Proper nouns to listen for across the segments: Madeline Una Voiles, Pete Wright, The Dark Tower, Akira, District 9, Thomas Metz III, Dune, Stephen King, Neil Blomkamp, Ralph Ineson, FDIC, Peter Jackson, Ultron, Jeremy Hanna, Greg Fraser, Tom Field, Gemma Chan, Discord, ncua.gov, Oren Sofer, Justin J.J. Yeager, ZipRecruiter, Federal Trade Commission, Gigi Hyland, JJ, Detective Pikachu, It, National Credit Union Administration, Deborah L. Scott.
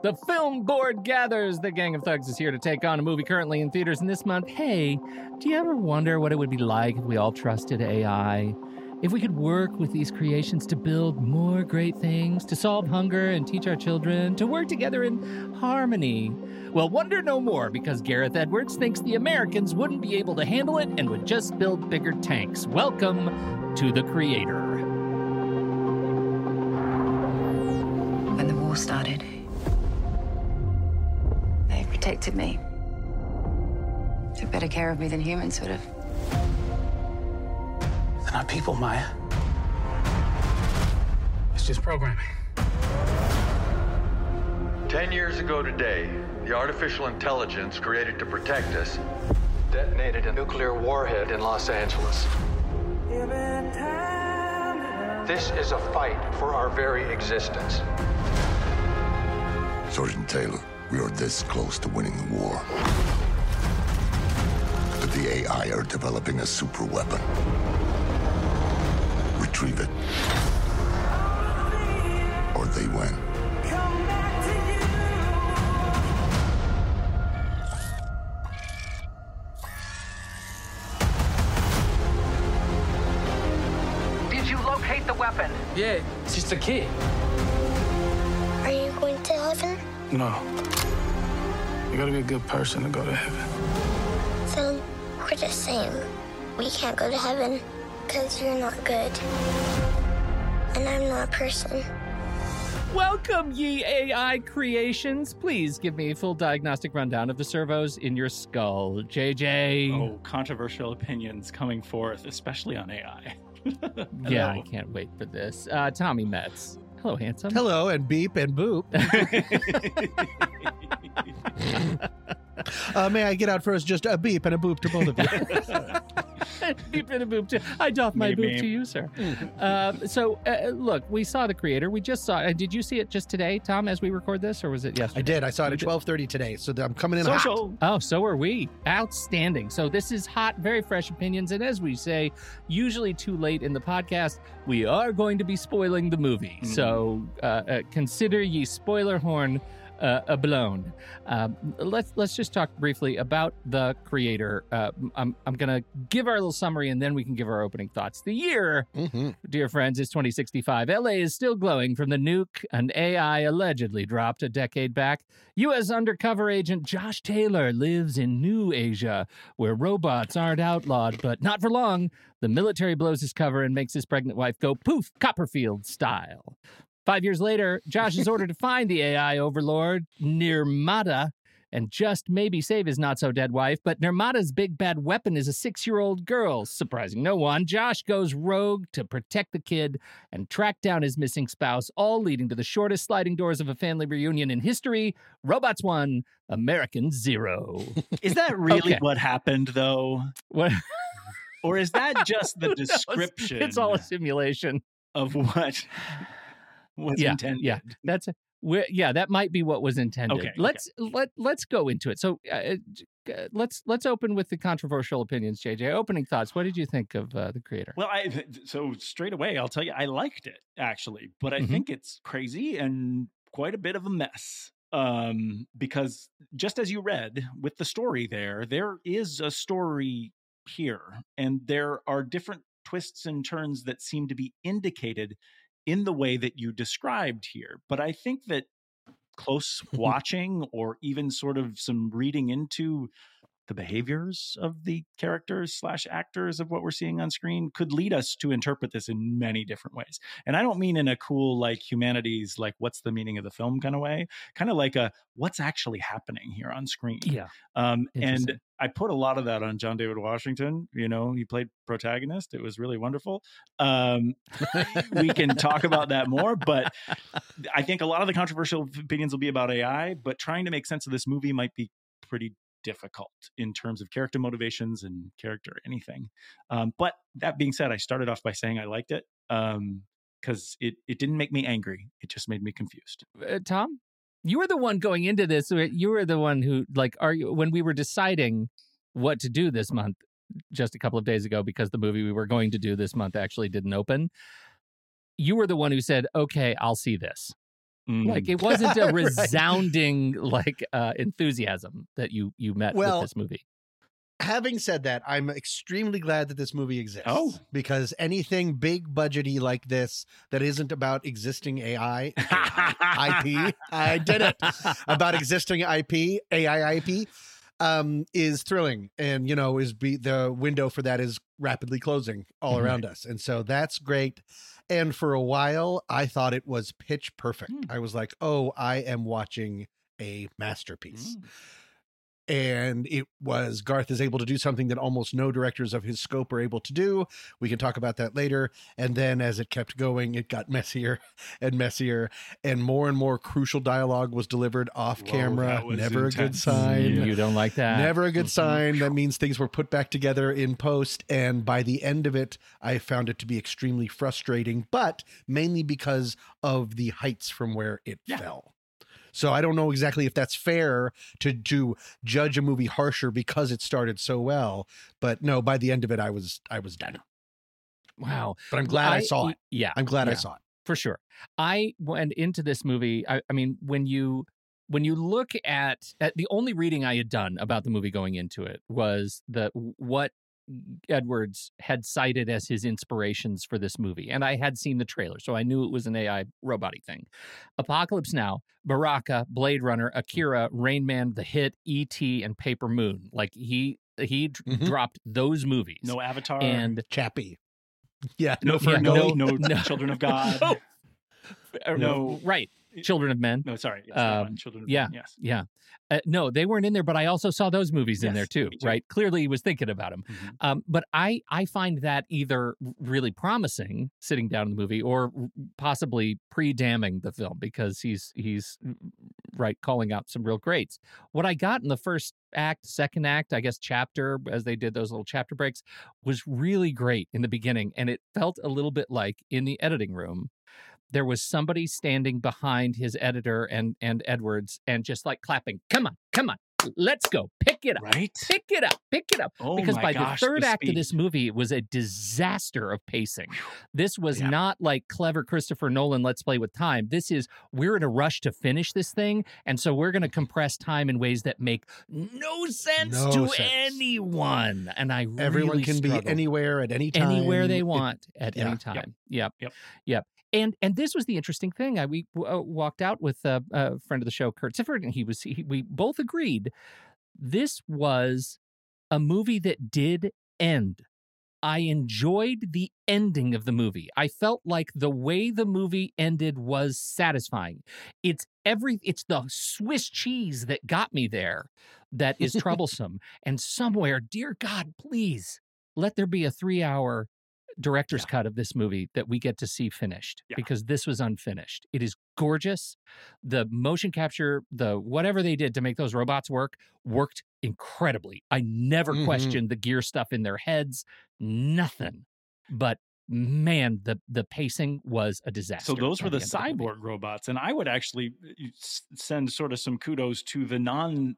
The Film Board gathers. The Gang of Thugs is here to take on a movie currently in theaters in this month. Hey, do you ever wonder what it would be like if we all trusted AI? If we could work with these creations to build more great things, to solve hunger and teach our children, to work together in harmony? Well, wonder no more, because Gareth Edwards thinks the Americans wouldn't be able to handle it and would just build bigger tanks. Welcome to The Creator. When the war started, protected me. Took better care of me than humans would have. They're not people, Maya. It's just programming. 10 years ago today, the artificial intelligence created to protect us detonated a nuclear warhead in Los Angeles. This is a fight for our very existence. Sergeant Taylor. We are this close to winning the war. But the AI are developing a super weapon. Retrieve it. Or they win. Did you locate locate the weapon. Yeah, it's just a kid. Are you going to heaven? No. You gotta be a good person to go to heaven. So we're the same. We can't go to heaven because you're not good. And I'm not a person. Welcome, ye AI creations. Please give me a full diagnostic rundown of the servos in your skull. JJ. Oh, controversial opinions coming forth, especially on AI. Yeah, I can't wait for this. Tommy Metz. Hello, handsome. Hello, and beep and boop. May I get out first? Just a beep and a boop to both of you. Beep and a boop to I doff my boop to you, sir. Look, we saw The Creator. We just saw it. Did you see it just today, Tom, as we record this, or was it yesterday? I did. I saw it at 12:30 today, so I'm coming in hot. Oh, so are we. Outstanding. So this is hot, very fresh opinions, and as we say, usually too late in the podcast, we are going to be spoiling the movie. So consider ye spoiler horn blown. Let's just talk briefly about The Creator. I'm going to give our little summary and then we can give our opening thoughts. The year, dear friends, is 2065. LA is still glowing from the nuke an AI allegedly dropped a decade back. U.S. undercover agent Josh Taylor lives in New Asia, where robots aren't outlawed, but not for long. The military blows his cover and makes his pregnant wife go poof, Copperfield style. 5 years later, Josh is ordered to find the AI overlord, Nirmata, and just maybe save his not-so-dead wife. But Nirmata's big bad weapon is a 6-year-old girl. Surprising no one, Josh goes rogue to protect the kid and track down his missing spouse, all leading to the shortest sliding doors of a family reunion in history. Robots 1, Americans 0. Is that really what happened, though? What? Or is that just the description? It's all a simulation. Of what? Was intended. Yeah, that's that might be what was intended. Okay, let's go into it. So let's open with the controversial opinions. JJ, opening thoughts. What did you think of The Creator? Well, so straight away, I'll tell you, I liked it actually, but I think it's crazy and quite a bit of a mess. Because just as you read with the story, there is a story here, and there are different twists and turns that seem to be indicated in the way that you described here. But I think that close watching or even sort of some reading into the behaviors of the characters / actors of what we're seeing on screen could lead us to interpret this in many different ways. And I don't mean in a cool, humanities, what's the meaning of the film kind of way, kind of like a what's actually happening here on screen. Yeah. And I put a lot of that on John David Washington. He played protagonist. It was really wonderful. We can talk about that more, but I think a lot of the controversial opinions will be about AI, but trying to make sense of this movie might be pretty difficult in terms of character motivations and character anything. But that being said, I started off by saying I liked it because it didn't make me angry. It just made me confused. Tom? You were the one going into this. You were the one who, when we were deciding what to do this month just a couple of days ago, because the movie we were going to do this month actually didn't open. You were the one who said, "Okay, I'll see this." It wasn't a resounding enthusiasm that you met with this movie. Having said that, I'm extremely glad that this movie exists. Oh, because anything big budgety like this that isn't about existing AI, IP, I did it, about existing IP, AI IP, is thrilling. And, the window for that is rapidly closing all around us. And so that's great. And for a while, I thought it was pitch perfect. I was like, oh, I am watching a masterpiece. And it was, Garth is able to do something that almost no directors of his scope are able to do. We can talk about that later. And then as it kept going, it got messier and messier, and more crucial dialogue was delivered off camera. Never intense. A good sign. You don't like that. Never a good sign. That means things were put back together in post. And by the end of it, I found it to be extremely frustrating, but mainly because of the heights from where it fell. So I don't know exactly if that's fair to judge a movie harsher because it started so well. But no, by the end of it, I was done. Wow. But I'm glad I saw it. Yeah. I'm glad I saw it. For sure. I went into this movie. I mean, when you look at the only reading I had done about the movie going into it was what Edwards had cited as his inspirations for this movie. And I had seen the trailer, so I knew it was an AI robotic thing. Apocalypse Now, Baraka, Blade Runner, Akira, Rain Man, The Hit, E.T., and Paper Moon. Like, he dropped those movies. No Avatar. And Chappie. Yeah. No, Children of God. No. Right. Children of Men. No, sorry. Yes, Children of Men. Yes. Yeah. No, they weren't in there, but I also saw those movies in there too, right? Clearly he was thinking about them. Mm-hmm. But I find that either really promising, sitting down in the movie, or possibly pre-damning the film because he's calling out some real greats. What I got in the first act, second act, I guess chapter, as they did those little chapter breaks, was really great in the beginning. And it felt a little bit like in the editing room, there was somebody standing behind his editor and Edwards and just like clapping, come on, let's go, pick it up. Oh, because by the third act of this movie, it was a disaster of pacing. This was not like clever Christopher Nolan, let's play with time. This is, we're in a rush to finish this thing, and so we're going to compress time in ways that make no sense to anyone. And I really everyone can struggled. Be anywhere at any time. Anywhere they want at any time. Yep. And this was the interesting thing. We walked out with a friend of the show, Kurt Sifford, and we both agreed this was a movie that did end. I enjoyed the ending of the movie. I felt like the way the movie ended was satisfying. It's the Swiss cheese that got me there that is troublesome. And somewhere, dear God, please let there be a 3-hour director's cut of this movie that we get to see finished because this was unfinished. It is gorgeous. The motion capture, the whatever they did to make those robots work, worked incredibly. I never questioned the gear stuff in their heads, nothing. But man, the pacing was a disaster. So those were the cyborg robots. And I would actually send sort of some kudos to the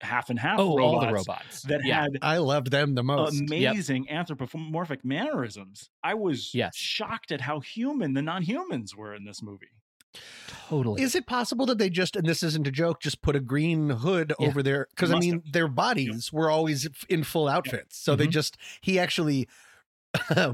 half and half robots, all the robots that had I loved them the most. Amazing anthropomorphic mannerisms. I was shocked at how human the non-humans were in this movie. Totally. Is it possible that they just, and this isn't a joke, just put a green hood over there? Because I mean, their bodies were always in full outfits. So they just, he actually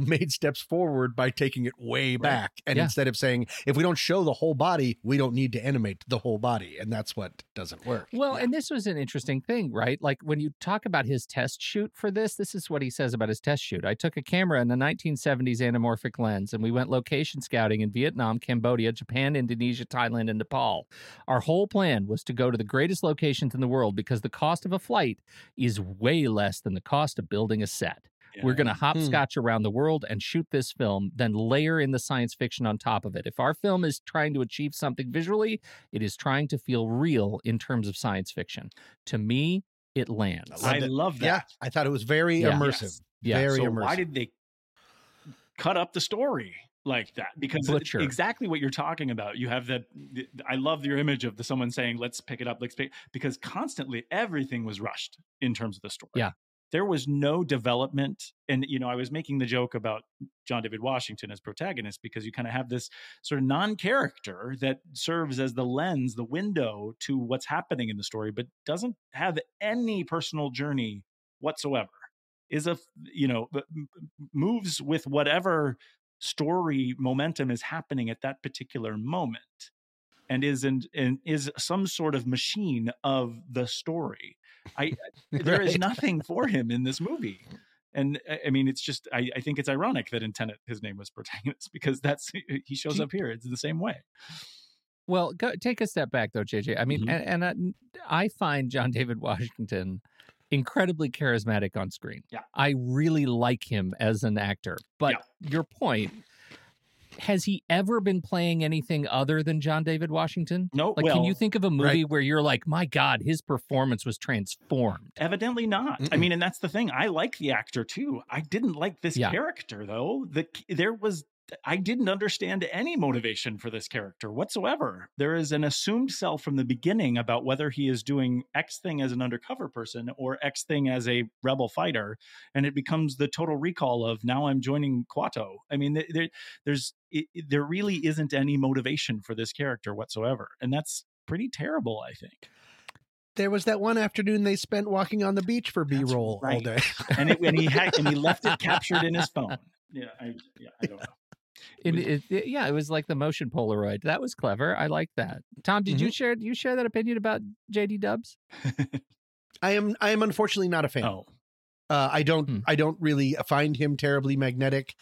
made steps forward by taking it way back. And instead of saying, if we don't show the whole body, we don't need to animate the whole body. And that's what doesn't work. Well, and this was an interesting thing, right? Like when you talk about his test shoot for this, this is what he says about his test shoot. I took a camera in the 1970s anamorphic lens and we went location scouting in Vietnam, Cambodia, Japan, Indonesia, Thailand, and Nepal. Our whole plan was to go to the greatest locations in the world because the cost of a flight is way less than the cost of building a set. We're going to hopscotch around the world and shoot this film, then layer in the science fiction on top of it. If our film is trying to achieve something visually, it is trying to feel real in terms of science fiction. To me, it lands. I love that. Yeah, I thought it was very immersive. Yes. Yeah. Very immersive. Why did they cut up the story like that? Because exactly what you're talking about. You have that. I love your image of someone saying, let's pick it up. Because constantly everything was rushed in terms of the story. Yeah. There was no development. And, you know, I was making the joke about John David Washington as protagonist because you kind of have this sort of non-character that serves as the lens, the window to what's happening in the story, but doesn't have any personal journey whatsoever. Moves with whatever story momentum is happening at that particular moment and is some sort of machine of the story. There is nothing for him in this movie. And I mean, it's just, I think it's ironic that in Tenet, his name was protagonist because he shows up here. It's the same way. Well, take a step back though, JJ. I mean, I find John David Washington incredibly charismatic on screen. Yeah. I really like him as an actor, but your point, has he ever been playing anything other than John David Washington? No. Like, can you think of a movie where you're like, my God, his performance was transformed? Evidently not. I mean, and that's the thing. I like the actor too. I didn't like this character though. I didn't understand any motivation for this character whatsoever. There is an assumed self from the beginning about whether he is doing X thing as an undercover person or X thing as a rebel fighter. And it becomes the total recall of now I'm joining Quato. I mean, there really isn't any motivation for this character whatsoever. And that's pretty terrible, I think. there was that one afternoon they spent walking on the beach for B-roll all day. and he left it captured in his phone. I don't know. It was like the motion Polaroid. That was clever. I like that. Tom, did you share that opinion about J.D. Dubs? I am unfortunately not a fan. Oh. I don't really find him terribly magnetic.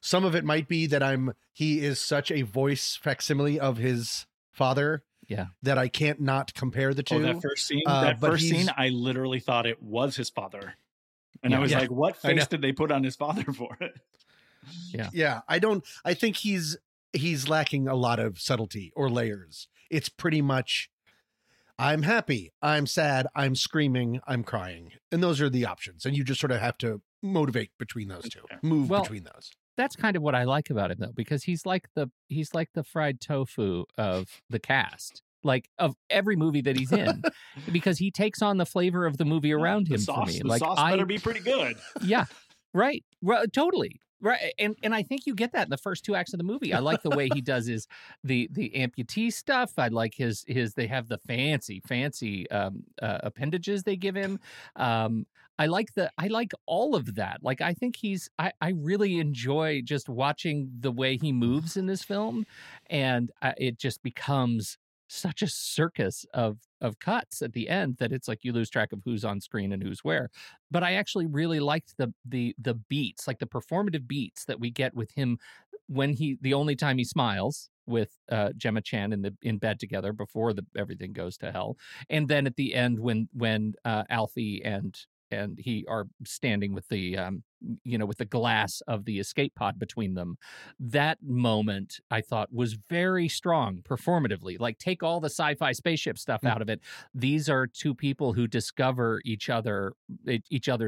Some of it might be that he is such a voice facsimile of his father. Yeah. That I can't not compare the two. Oh, that first scene. I literally thought it was his father. And I was like, what face did they put on his father for it? Yeah. Yeah. I think he's lacking a lot of subtlety or layers. It's pretty much, I'm happy, I'm sad, I'm screaming, I'm crying. And those are the options. And you just sort of have to motivate between those two, between those. That's kind of what I like about him, though, because he's like the fried tofu of the cast, like of every movie that he's in, because he takes on the flavor of the movie around him. The sauce better be pretty good. Yeah, right. Well, totally. Right. And I think you get that in the first two acts of the movie. I like the way he does his the amputee stuff. I like his they have the fancy appendages they give him. I like all of that. Like, I think I really enjoy just watching the way he moves in this film. And it just becomes such a circus of cuts at the end that it's like you lose track of who's on screen and who's where. But I actually really liked the beats, like the performative beats that we get with him when the only time he smiles with Gemma Chan in bed together before everything goes to hell. And then at the end when Alfie and he are standing with the glass of the escape pod between them. That moment, I thought, was very strong performatively. Like, take all the sci-fi spaceship stuff out of it. These are two people who discover each other's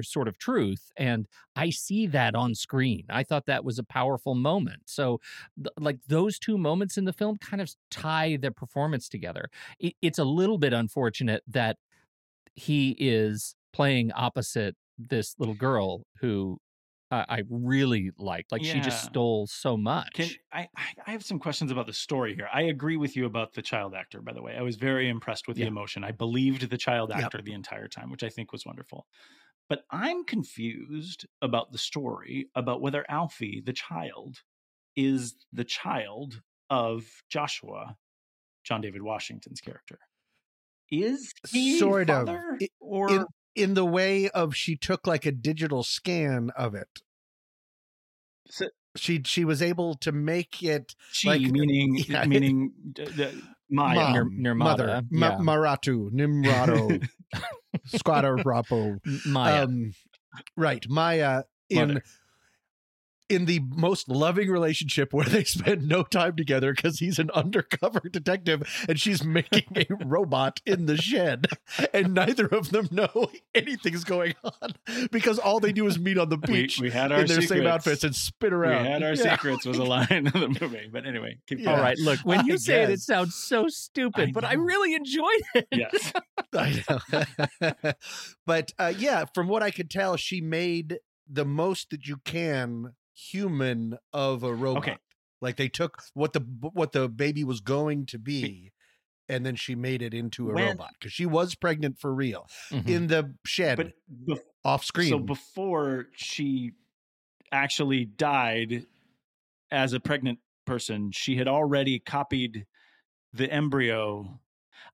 sort of truth, and I see that on screen. I thought that was a powerful moment. So, like, those two moments in the film kind of tie the performance together. It's a little bit unfortunate that he is playing opposite this little girl who I really liked. Like, she just stole so much. I have some questions about the story here. I agree with you about the child actor, by the way. I was very impressed with the emotion. I believed the child actor the entire time, which I think was wonderful. But I'm confused about the story, about whether Alfie, the child, is the child of Joshua, John David Washington's character. Is he sort father? Of. Or... In the way of, she took like a digital scan of it. So, she was able to make it. She, like, meaning my Nirmata. Maratu, Nimrato, Squatter Rapo. Maya. Right. Maya in the most loving relationship where they spend no time together because he's an undercover detective and she's making a robot in the shed, and neither of them know anything's going on because all they do is meet on the beach we had our in their secrets. Same outfits and spin around. We had our secrets was a line of the movie, but anyway. All right, look, when you say it sounds so stupid, but I really enjoyed it. Yes, I know. But from what I could tell, she made the most that you can human of a robot. Okay. Like, they took what the baby was going to be, and then she made it into a robot because she was pregnant for real in the shed, but off screen. So before she actually died as a pregnant person, she had already copied the embryo.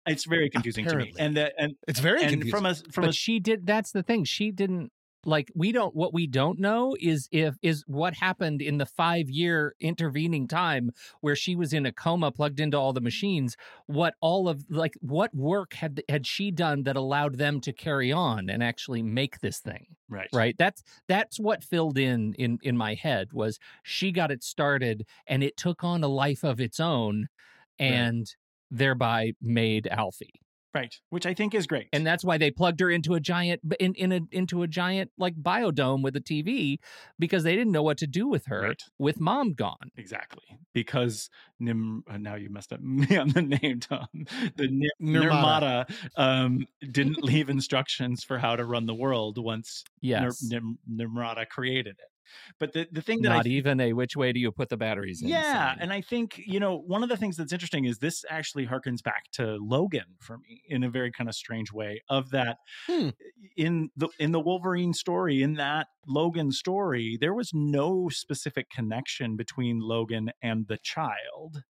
It's very confusing to me, and it's very confusing. But she did. That's the thing. She didn't. Like, what we don't know is what happened in the 5-year intervening time where she was in a coma, plugged into all the machines. What work had she done that allowed them to carry on and actually make this thing? Right. Right. That's what filled in my head, was she got it started and it took on a life of its own and thereby made Alfie. Right, which I think is great, and that's why they plugged her into a giant into a giant like biodome with a TV, because they didn't know what to do with her with mom gone. Exactly, because now you messed up me on the name, Tom. The Nirmata didn't leave instructions for how to run the world once Nirmata created it. But the thing that Not even a which way do you put the batteries in? Yeah. And I think, you know, one of the things that's interesting is this actually harkens back to Logan for me in a very kind of strange way of that in the Wolverine story, in that Logan story, there was no specific connection between Logan and the child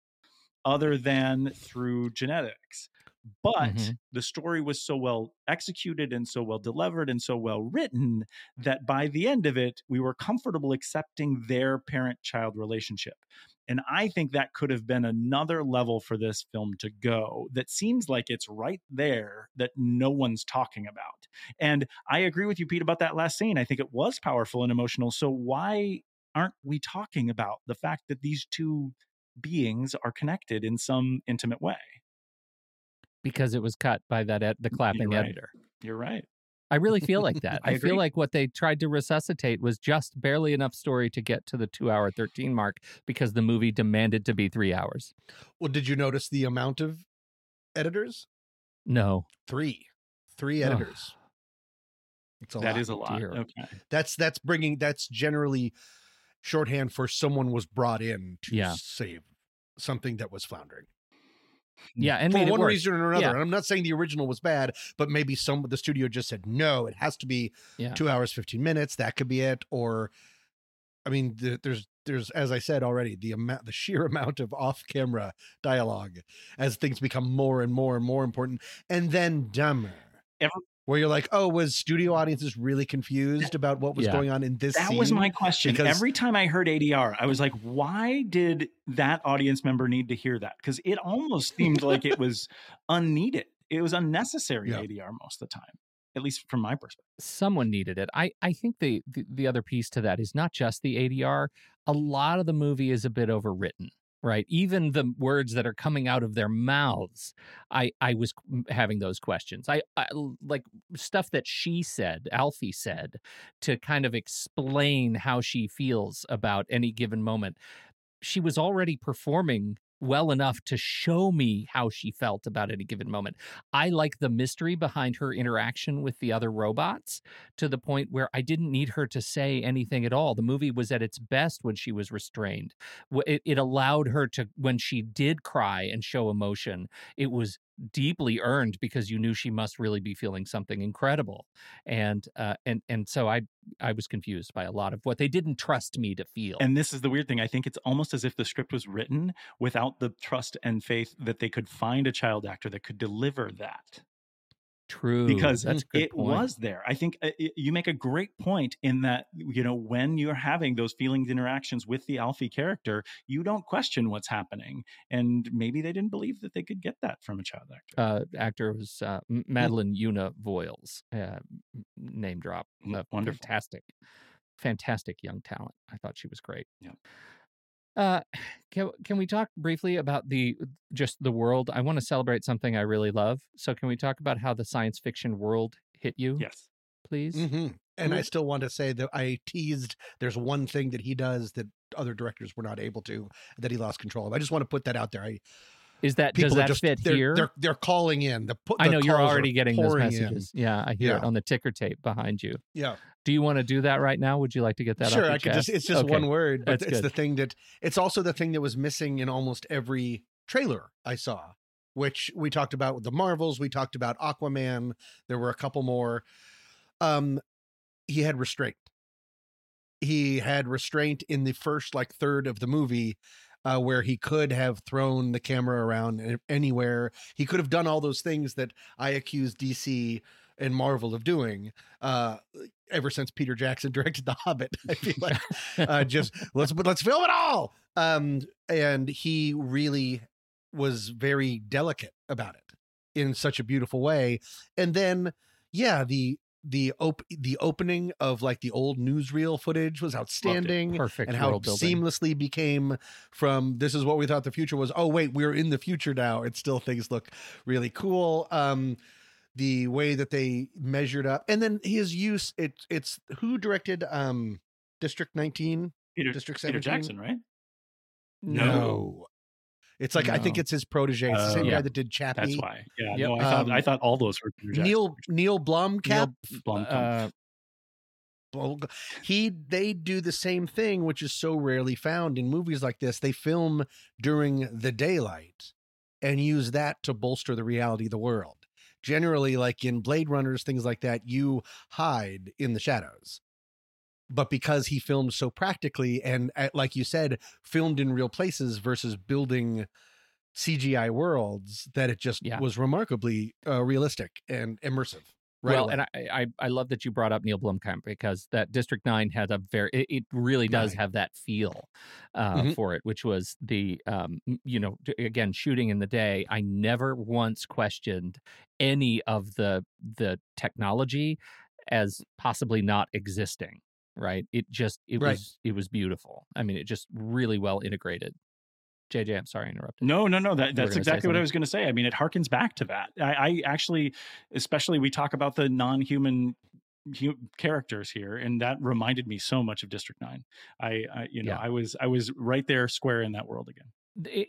other than through genetics. But the story was so well executed and so well delivered and so well written that by the end of it, we were comfortable accepting their parent-child relationship. And I think that could have been another level for this film to go that seems like it's right there that no one's talking about. And I agree with you, Pete, about that last scene. I think it was powerful and emotional. So why aren't we talking about the fact that these two beings are connected in some intimate way? Because it was cut by that the clapping editor. You're right. I really feel like that. I feel like what they tried to resuscitate was just barely enough story to get to the 2 hour 13 mark because the movie demanded to be 3 hours. Well, did you notice the amount of editors? No. Three editors. It's a lot. That is a lot. Dear. Okay. That's generally shorthand for someone was brought in to save something that was floundering. Yeah, and for one reason or another. Yeah. And I'm not saying the original was bad, but maybe the studio just said, no, it has to be 2 hours, 15 minutes. That could be it. Or, I mean, there's as I said already, the sheer amount of off-camera dialogue as things become more and more and more important, and then dumber. Where you're like, oh, was studio audiences really confused about what was going on in this scene? That was my question. Because every time I heard ADR, I was like, why did that audience member need to hear that? Because it almost seemed like it was unneeded. It was unnecessary ADR most of the time, at least from my perspective. Someone needed it. I think the other piece to that is not just the ADR. A lot of the movie is a bit overwritten. Right. Even the words that are coming out of their mouths. I was having those questions. I like stuff that she said, Alfie said, to kind of explain how she feels about any given moment. She was already performing well enough to show me how she felt about any given moment. I like the mystery behind her interaction with the other robots to the point where I didn't need her to say anything at all. The movie was at its best when she was restrained. It allowed her to, when she did cry and show emotion, it was deeply earned because you knew she must really be feeling something incredible. And so I was confused by a lot of what they didn't trust me to feel. And this is the weird thing. I think it's almost as if the script was written without the trust and faith that they could find a child actor that could deliver that. True. Because it was there. I think you make a great point in that, you know, when you're having those feelings, interactions with the Alfie character, you don't question what's happening. And maybe they didn't believe that they could get that from a child actor. Actor was Madeline Una Voiles, name drop. Wonderful. Fantastic young talent. I thought she was great. Yeah. Can we talk briefly about the world? I want to celebrate something I really love. So can we talk about how the science fiction world hit you? Yes, please. Mm-hmm. And I still want to say that I teased there's one thing that he does that other directors were not able to, that he lost control of. I just want to put that out there. Does that fit here? They're calling in. I know you're already getting those messages. In. Yeah, I hear it on the ticker tape behind you. Yeah. Do you want to do that right now? Would you like to get that? Sure, it's just one word, but it's good. It's also the thing that was missing in almost every trailer I saw, which we talked about with the Marvels. We talked about Aquaman. There were a couple more. He had restraint. He had restraint in the first third of the movie. Where he could have thrown the camera around anywhere. He could have done all those things that I accused DC and Marvel of doing ever since Peter Jackson directed The Hobbit. I feel like just let's film it all. And he really was very delicate about it in such a beautiful way. And then, the opening of the old newsreel footage was outstanding. Perfect. And how seamlessly became from this is what we thought the future was. Oh, wait, we're in the future now. It's still things look really cool. The way that they measured up and then his use. It's who directed District 19? District 17? Peter Jackson, right? No. It's I think it's his protege. It's the same guy that did Chappie. That's why. Yeah. Yep. No, I thought all those were Peter Jackson. Neil Blomkamp. They do the same thing, which is so rarely found in movies like this. They film during the daylight and use that to bolster the reality of the world. Generally, like in Blade Runners, things like that, you hide in the shadows. But because he filmed so practically and, like you said, filmed in real places versus building CGI worlds, that it just was remarkably realistic and immersive. Right well, away. And I love that you brought up Neil Blomkamp, because that District 9 has a very, it really does have that feel for it, which was the, you know, again, shooting in the day. I never once questioned any of the technology as possibly not existing, right? It just, it was beautiful. I mean, it just really well integrated. JJ, I'm sorry I interrupted. No. That's exactly what I was going to say. I mean, it harkens back to that. I actually, especially we talk about the non-human characters here, and that reminded me so much of District 9. I was right there, square in that world again.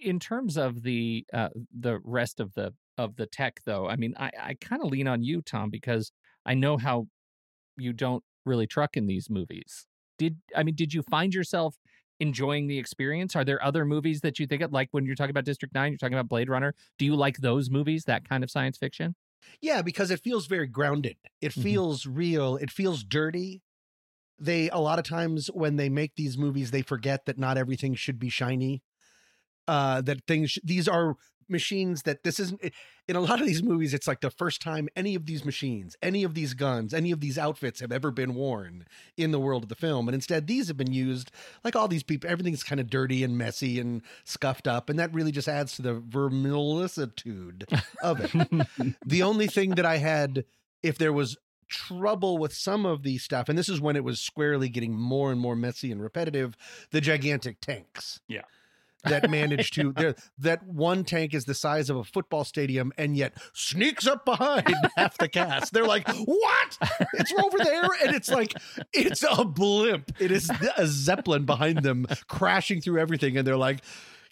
In terms of the rest of the tech, though, I mean, I kind of lean on you, Tom, because I know how you don't really truck in these movies. Did you find yourself enjoying the experience? Are there other movies that you think of, like when you're talking about District 9, you're talking about Blade Runner? Do you like those movies, that kind of science fiction? Yeah, because it feels very grounded. It feels real. It feels dirty. A lot of times when they make these movies, they forget that not everything should be shiny. These are machines that this isn't. In a lot of these movies, it's like the first time any of these machines, any of these guns, any of these outfits have ever been worn in the world of the film. And instead, these have been used, like all these people, everything's kind of dirty and messy and scuffed up. And that really just adds to the verisimilitude of it. The only thing that I had, if there was trouble with some of the stuff, and this is when it was squarely getting more and more messy and repetitive, the gigantic tanks. Yeah. That managed to that one tank is the size of a football stadium and yet sneaks up behind half the cast. They're like, what? It's over there. And it's like, it's a blimp. It is a Zeppelin behind them crashing through everything. And they're like,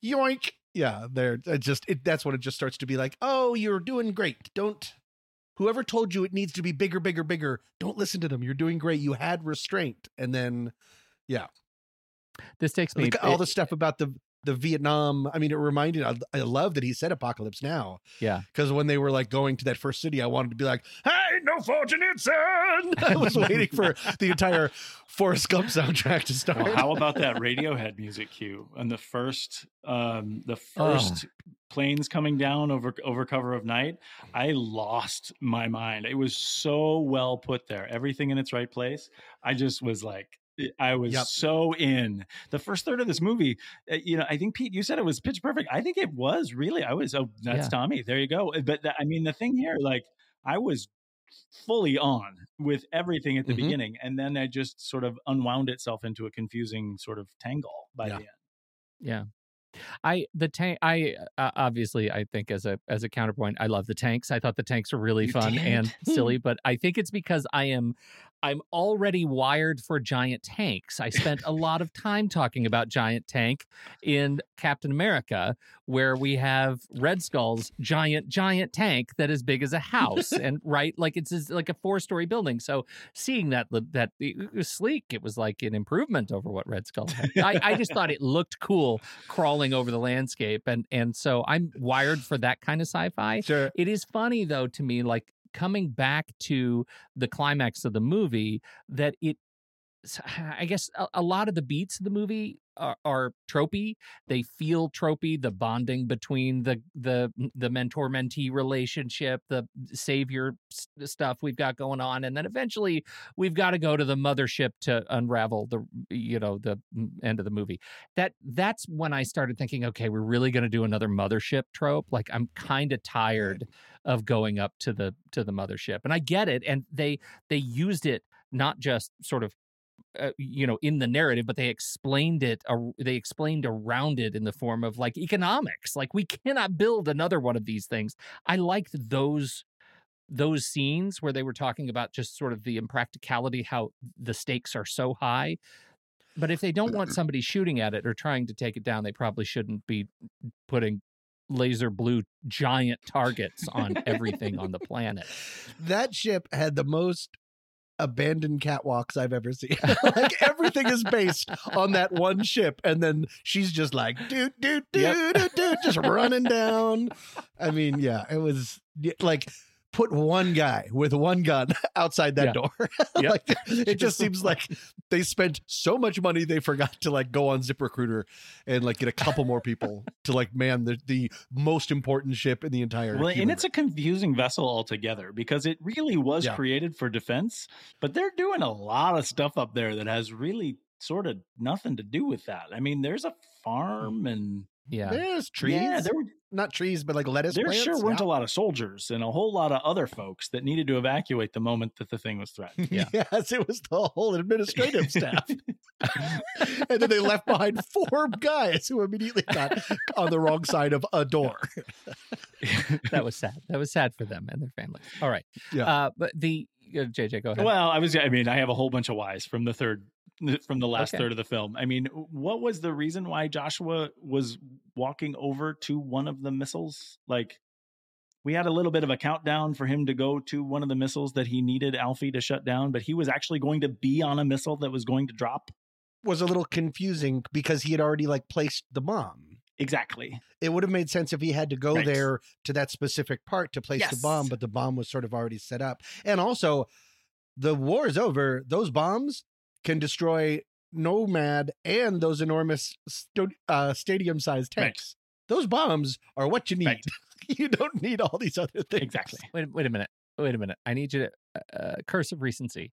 yoink. Yeah, that's when it just starts to be like, oh, you're doing great. Whoever told you it needs to be bigger, bigger, bigger, don't listen to them. You're doing great. You had restraint. And then, yeah. This takes me. All the stuff about the Vietnam, I mean, it reminded, I love that he said Apocalypse Now. Yeah. Because when they were like going to that first city, I wanted to be like, hey, no fortune in son. I was waiting for the entire Forrest Gump soundtrack to start. Well, how about that Radiohead music cue and the first planes coming down over cover of night? I lost my mind. It was so well put there. Everything in its right place. I just was like, so in the first third of this movie, you know, I think, Pete, you said it was pitch perfect. I think it was really, that's Tommy. There you go. But I mean, the thing here, like I was fully on with everything at the beginning. And then I just sort of unwound itself into a confusing sort of tangle by the end. Yeah. Obviously I think as a counterpoint, I love the tanks. I thought the tanks were really fun and silly, but I think it's because I'm already wired for giant tanks. I spent a lot of time talking about giant tank in Captain America, where we have Red Skull's giant tank that is big as a house and right, like it's like a 4-story building. So seeing that it was sleek, it was like an improvement over what Red Skull had. I just thought it looked cool crawling over the landscape, and so I'm wired for that kind of sci-fi. Sure. It is funny though to me, like coming back to the climax of the movie, that it, I guess a lot of the beats of the movie are tropey. They feel tropey. The bonding between the mentor-mentee relationship, the savior stuff we've got going on, and then eventually we've got to go to the mothership to unravel the end of the movie. That's when I started thinking, okay, we're really going to do another mothership trope. Like I'm kind of tired of going up to the mothership, and I get it. And they used it not just sort of, in the narrative, but they explained it. They explained around it in the form of like economics. Like we cannot build another one of these things. I liked those scenes where they were talking about just sort of the impracticality, how the stakes are so high. But if they don't want somebody shooting at it or trying to take it down, they probably shouldn't be putting laser blue giant targets on everything on the planet. That ship had the most abandoned catwalks I've ever seen. Like everything is based on that one ship, and then she's just like doo doo doo doo doo, just running down. I mean, yeah, it was like put one guy with one gun outside that door. Like it just seems like they spent so much money they forgot to like go on ZipRecruiter and like get a couple more people to like man the most important ship in the entire well, and it's a confusing vessel altogether because it really was created for defense, but they're doing a lot of stuff up there that has really sort of nothing to do with that. I mean, there's a farm and there's trees. There were not trees, but like lettuce plants. There sure weren't a lot of soldiers and a whole lot of other folks that needed to evacuate the moment that the thing was threatened. Yes, it was the whole administrative staff. And then they left behind four guys who immediately got on the wrong side of a door. That was sad. That was sad for them and their families. All right. But the JJ, go ahead. Well, I have a whole bunch of whys from the last third of the film. I mean, what was the reason why Joshua was walking over to one of the missiles? Like, we had a little bit of a countdown for him to go to one of the missiles that he needed Alfie to shut down, but he was actually going to be on a missile that was going to drop. Was a little confusing because he had already like placed the bomb. Exactly. It would have made sense if he had to go there to that specific part to place the bomb, but the bomb was sort of already set up. And also, the war is over. Those bombs can destroy Nomad and those enormous stadium-sized tanks. Right. Those bombs are what you need. Right. You don't need all these other things. Exactly. Wait a minute. Wait a minute. I need you to curse of recency.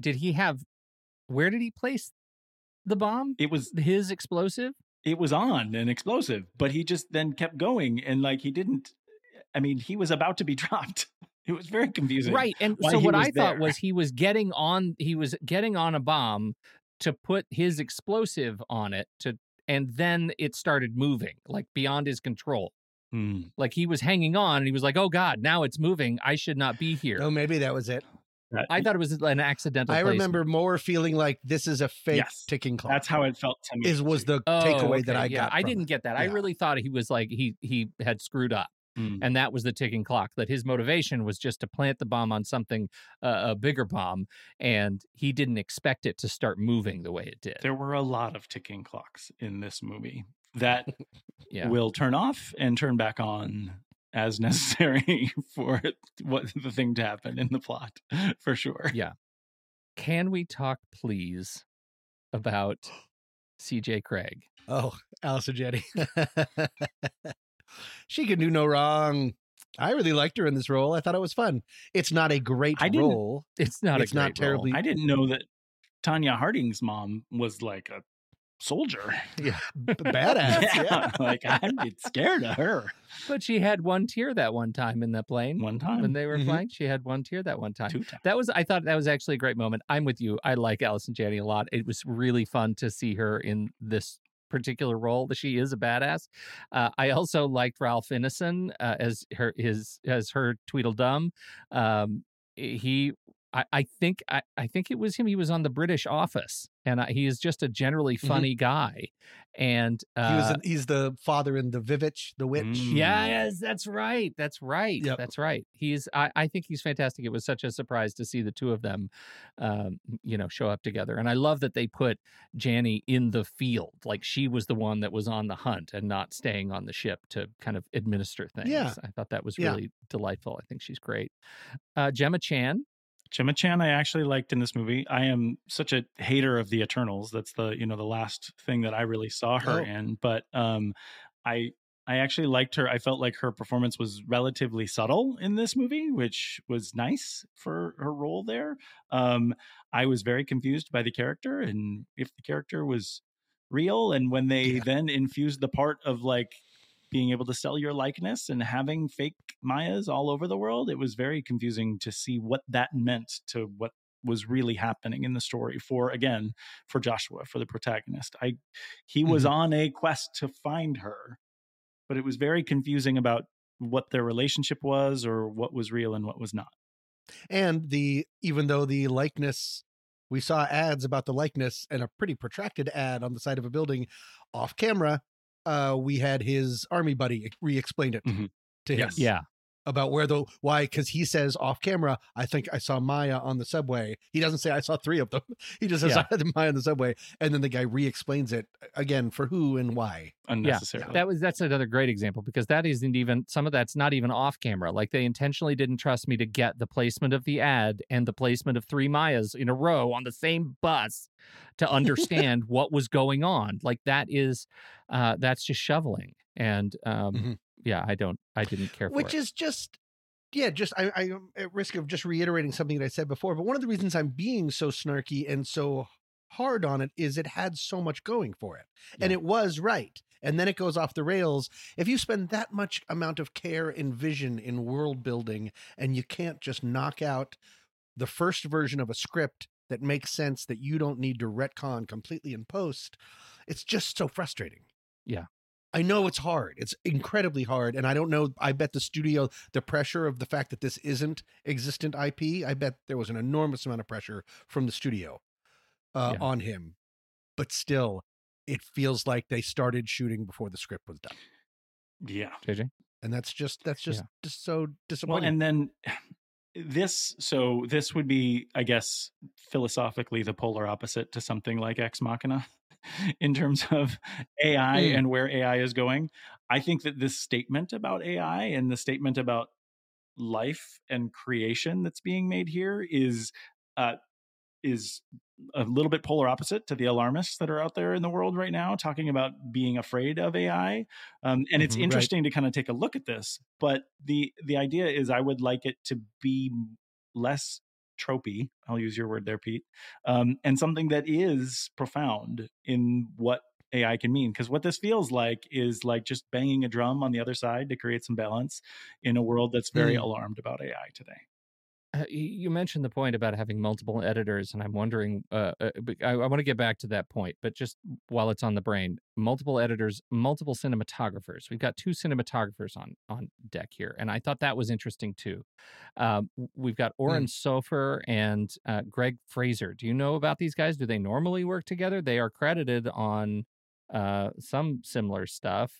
Did he have? Where did he place the bomb? It was his explosive. It was on an explosive, but he just then kept going and like he didn't. I mean, he was about to be dropped. It was very confusing. Right. And so what I thought was he was getting on a bomb to put his explosive on it and then it started moving like beyond his control. Like he was hanging on and he was like, oh, God, now it's moving. I should not be here. Oh, maybe that was it. I thought it was an accidental placement. I remember more feeling like this is a fake ticking clock. That's how it felt to me. Was the takeaway that I got. I didn't get that. Yeah. I really thought he was like he had screwed up. And that was the ticking clock, that his motivation was just to plant the bomb on something, a bigger bomb, and he didn't expect it to start moving the way it did. There were a lot of ticking clocks in this movie that will turn off and turn back on as necessary for the thing to happen in the plot, for sure. Yeah. Can we talk, please, about C.J. Craig? Oh, Allison Janney. She can do no wrong. I really liked her in this role. I thought it was fun. It's not a great role. It's not terribly. I didn't know that Tanya Harding's mom was like a soldier. Yeah. Badass. Like I'd get scared of her. But she had one tear that one time in the plane. One time. When they were flying, she had one tear that one time. Two times. I thought that was actually a great moment. I'm with you. I like Allison Janney a lot. It was really fun to see her in this particular role. She is a badass. I also liked Ralph Ineson as her Tweedledum. I think it was him. He was on The British Office, and he is just a generally funny guy. And he's the father in The Vivitch, The Witch. Yes, that's right. That's right. Yep. That's right. I think he's fantastic. It was such a surprise to see the two of them, show up together. And I love that they put Janney in the field, like she was the one that was on the hunt and not staying on the ship to kind of administer things. Yeah. I thought that was really delightful. I think she's great. Gemma Chan, I actually liked in this movie. I am such a hater of the Eternals. That's the last thing that I really saw her in. But I actually liked her. I felt like her performance was relatively subtle in this movie, which was nice for her role there. I was very confused by the character and if the character was real. And when they then infused the part of like being able to sell your likeness and having fake Mayas all over the world, it was very confusing to see what that meant to what was really happening in the story for Joshua, for the protagonist. He was on a quest to find her, but it was very confusing about what their relationship was or what was real and what was not. And even though the likeness, we saw ads about the likeness and a pretty protracted ad on the side of a building off camera, we had his army buddy re-explained it to him. Yeah. about where the why, because he says off camera, I think I saw Maya on the subway. He doesn't say I saw three of them. He just says I had Maya on the subway, and then the guy re-explains it again for who and why. Unnecessarily. Yeah, that's another great example, because that isn't even, some of that's not even off camera. Like, they intentionally didn't trust me to get the placement of the ad and the placement of three Mayas in a row on the same bus to understand what was going on. Like, that is that's just shoveling. And yeah, I didn't care for it. Which is just, I'm at risk of just reiterating something that I said before, but one of the reasons I'm being so snarky and so hard on it is it had so much going for it. Yeah. And it was right. And then it goes off the rails. If you spend that much amount of care and vision in world building, and you can't just knock out the first version of a script that makes sense, that you don't need to retcon completely in post, it's just so frustrating. Yeah. I know it's hard. It's incredibly hard. And I don't know. I bet the studio, the pressure of the fact that this isn't existent IP, I bet there was an enormous amount of pressure from the studio on him. But still, it feels like they started shooting before the script was done. Yeah. JJ? And that's just so disappointing. Well, and then this would be, I guess, philosophically the polar opposite to something like Ex Machina. In terms of AI and where AI is going, I think that this statement about AI and the statement about life and creation that's being made here is a little bit polar opposite to the alarmists that are out there in the world right now talking about being afraid of AI. And it's interesting to kind of take a look at this, but the idea is I would like it to be less tropey, I'll use your word there, Pete, and something that is profound in what AI can mean. Because what this feels like is like just banging a drum on the other side to create some balance in a world that's very alarmed about AI today. You mentioned the point about having multiple editors, and I'm wondering, I want to get back to that point, but just while it's on the brain, multiple editors, multiple cinematographers. We've got two cinematographers on deck here, and I thought that was interesting too. We've got Oren Sofer and Greg Fraser. Do you know about these guys? Do they normally work together? They are credited on some similar stuff.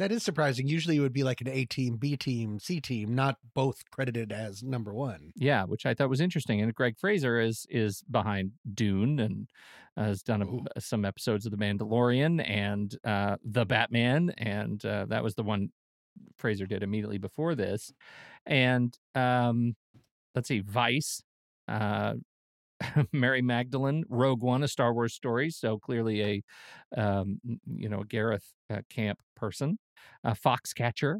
That is surprising. Usually it would be like an A team, B team, C team, not both credited as number one. Yeah, which I thought was interesting. And Greg Fraser is behind Dune and has done some episodes of The Mandalorian and The Batman. And that was the one Fraser did immediately before this. And let's see, Vice, Mary Magdalene, Rogue One, a Star Wars story. So clearly a, Gareth Camp person. Foxcatcher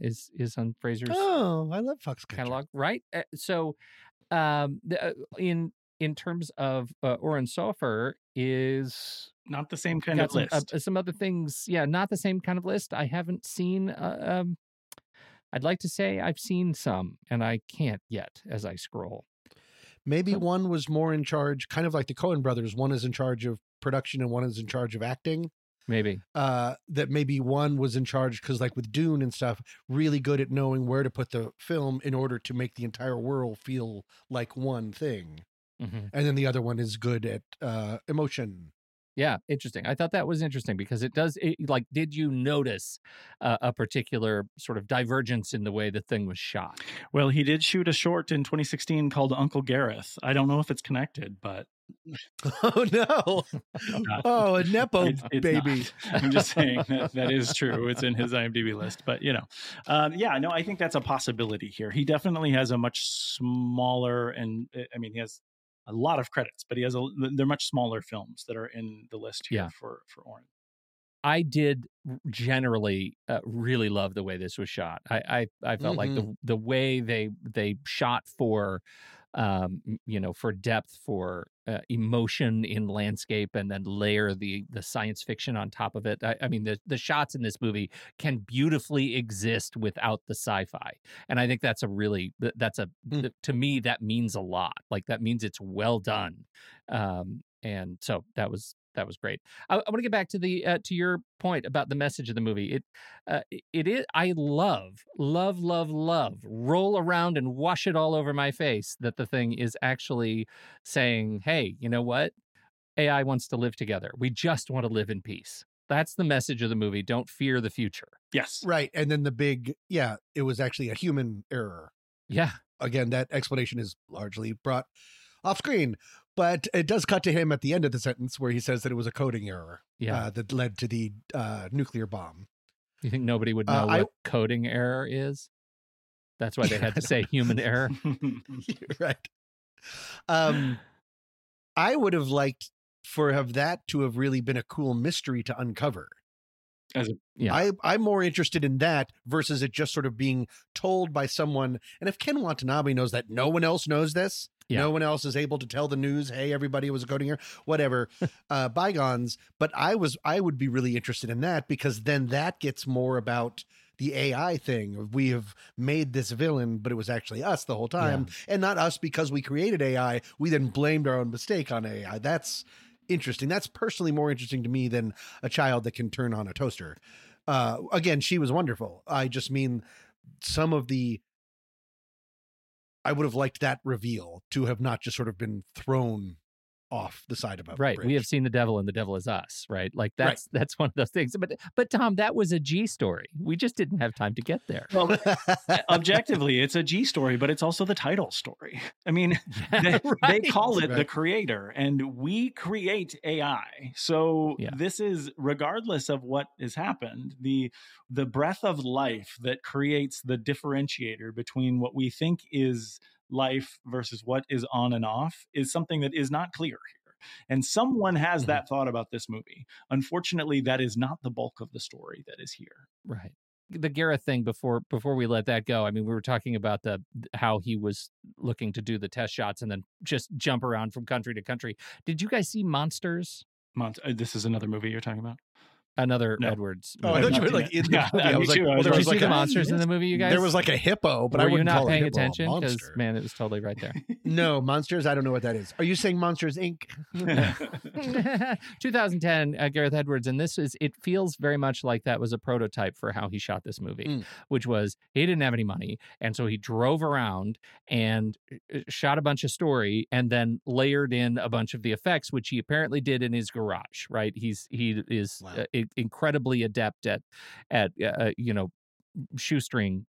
is on Fraser's. Oh, I love Foxcatcher catalog, right? So, in terms of Oren Sofer is not the same kind of list. Some other things, not the same kind of list. I haven't seen. I'd like to say I've seen some, and I can't yet as I scroll. Maybe one was more in charge, kind of like the Coen brothers. One is in charge of production, and one is in charge of acting. Maybe that maybe one was in charge because, like with Dune and stuff, really good at knowing where to put the film in order to make the entire world feel like one thing, and then the other one is good at emotion. Yeah, interesting. I thought that was interesting because it does. Did you notice a particular sort of divergence in the way the thing was shot? Well, he did shoot a short in 2016 called Uncle Gareth. I don't know if it's connected, but. Oh no! Oh, a nepo it's baby. Not. I'm just saying that is true. It's in his IMDb list, but I think that's a possibility here. He definitely has a much smaller, and I mean, he has a lot of credits, but they're much smaller films that are in the list here for Oren. I did generally really love the way this was shot. I felt like the way they shot for. For depth, for emotion in landscape, and then layer the science fiction on top of it. I mean, the shots in this movie can beautifully exist without the sci-fi. And I think that's to me, that means a lot. Like, that means it's well done. And so that was great. I want to get back to the to your point about the message of the movie. It is. I love. Roll around and wash it all over my face. That the thing is actually saying, "Hey, you know what? AI wants to live together. We just want to live in peace." That's the message of the movie. Don't fear the future. Yes. Right. And then the big, yeah, it was actually a human error. Yeah. Again, that explanation is largely brought off screen, but it does cut to him at the end of the sentence where he says that it was a coding error that led to the nuclear bomb. You think nobody would know what coding error is? That's why they had to say human error. Right. I would have liked for that to have really been a cool mystery to uncover. I'm more interested in that versus it just sort of being told by someone. And if Ken Watanabe knows that, no one else knows this. Yeah. No one else is able to tell the news. Hey, everybody was coding here, whatever, bygones. But I would be really interested in that, because then that gets more about the AI thing. We have made this villain, but it was actually us the whole time, and not us because we created AI. We then blamed our own mistake on AI. That's interesting. That's personally more interesting to me than a child that can turn on a toaster. Again, she was wonderful. I just mean I would have liked that reveal to have not just sort of been thrown off the side of a bridge. We have seen the devil, and the devil is us, right? Like that's one of those things. But Tom, that was a G story. We just didn't have time to get there. Well, objectively, it's a G story, but it's also the title story. I mean, they call it The Creator, and we create AI. So this is, regardless of what has happened, the breath of life that creates the differentiator between what we think is life versus what is on and off is something that is not clear here. And someone has that thought about this movie. Unfortunately, that is not the bulk of the story that is here. Right. The Gareth thing, before we let that go, I mean, we were talking about how he was looking to do the test shots and then just jump around from country to country. Did you guys see Monsters? This is another movie you're talking about? Another Edwards movie. Oh, I thought you were like in the movie. I was like, well, there was like the monsters in the movie, you guys? There was like a hippo, but I wouldn't call it a hippo. Were you not paying attention? Because, man, it was totally right there. No, Monsters? I don't know what that is. Are you saying Monsters, Inc.? 2010, Gareth Edwards, and it feels very much like that was a prototype for how he shot this movie, which was he didn't have any money, and so he drove around and shot a bunch of story and then layered in a bunch of the effects, which he apparently did in his garage, right? He is... Wow. Incredibly adept at shoestring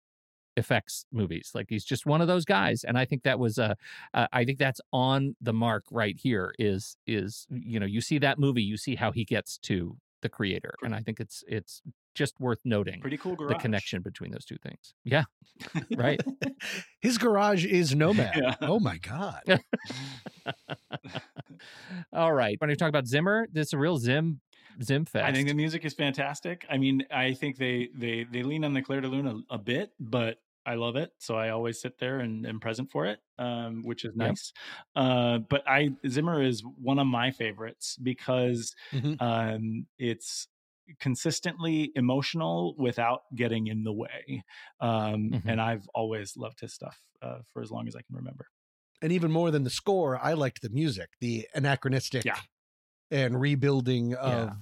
effects movies. Like, he's just one of those guys, and I think that was I think that's on the mark right here. Is you see that movie, you see how he gets to The Creator, and I think it's just worth noting. Pretty cool garage. The connection between those two things. Yeah, right. His garage is Nomad. Yeah. Oh my god. All right, when we talk about Zimmer, this is a real Zimfest. I think the music is fantastic. I mean, I think they lean on the Clair de Lune a bit, but I love it. So I always sit there and am present for it, which is nice. Yep. But Zimmer is one of my favorites because it's consistently emotional without getting in the way. And I've always loved his stuff for as long as I can remember. And even more than the score, I liked the music, the anachronistic and rebuilding of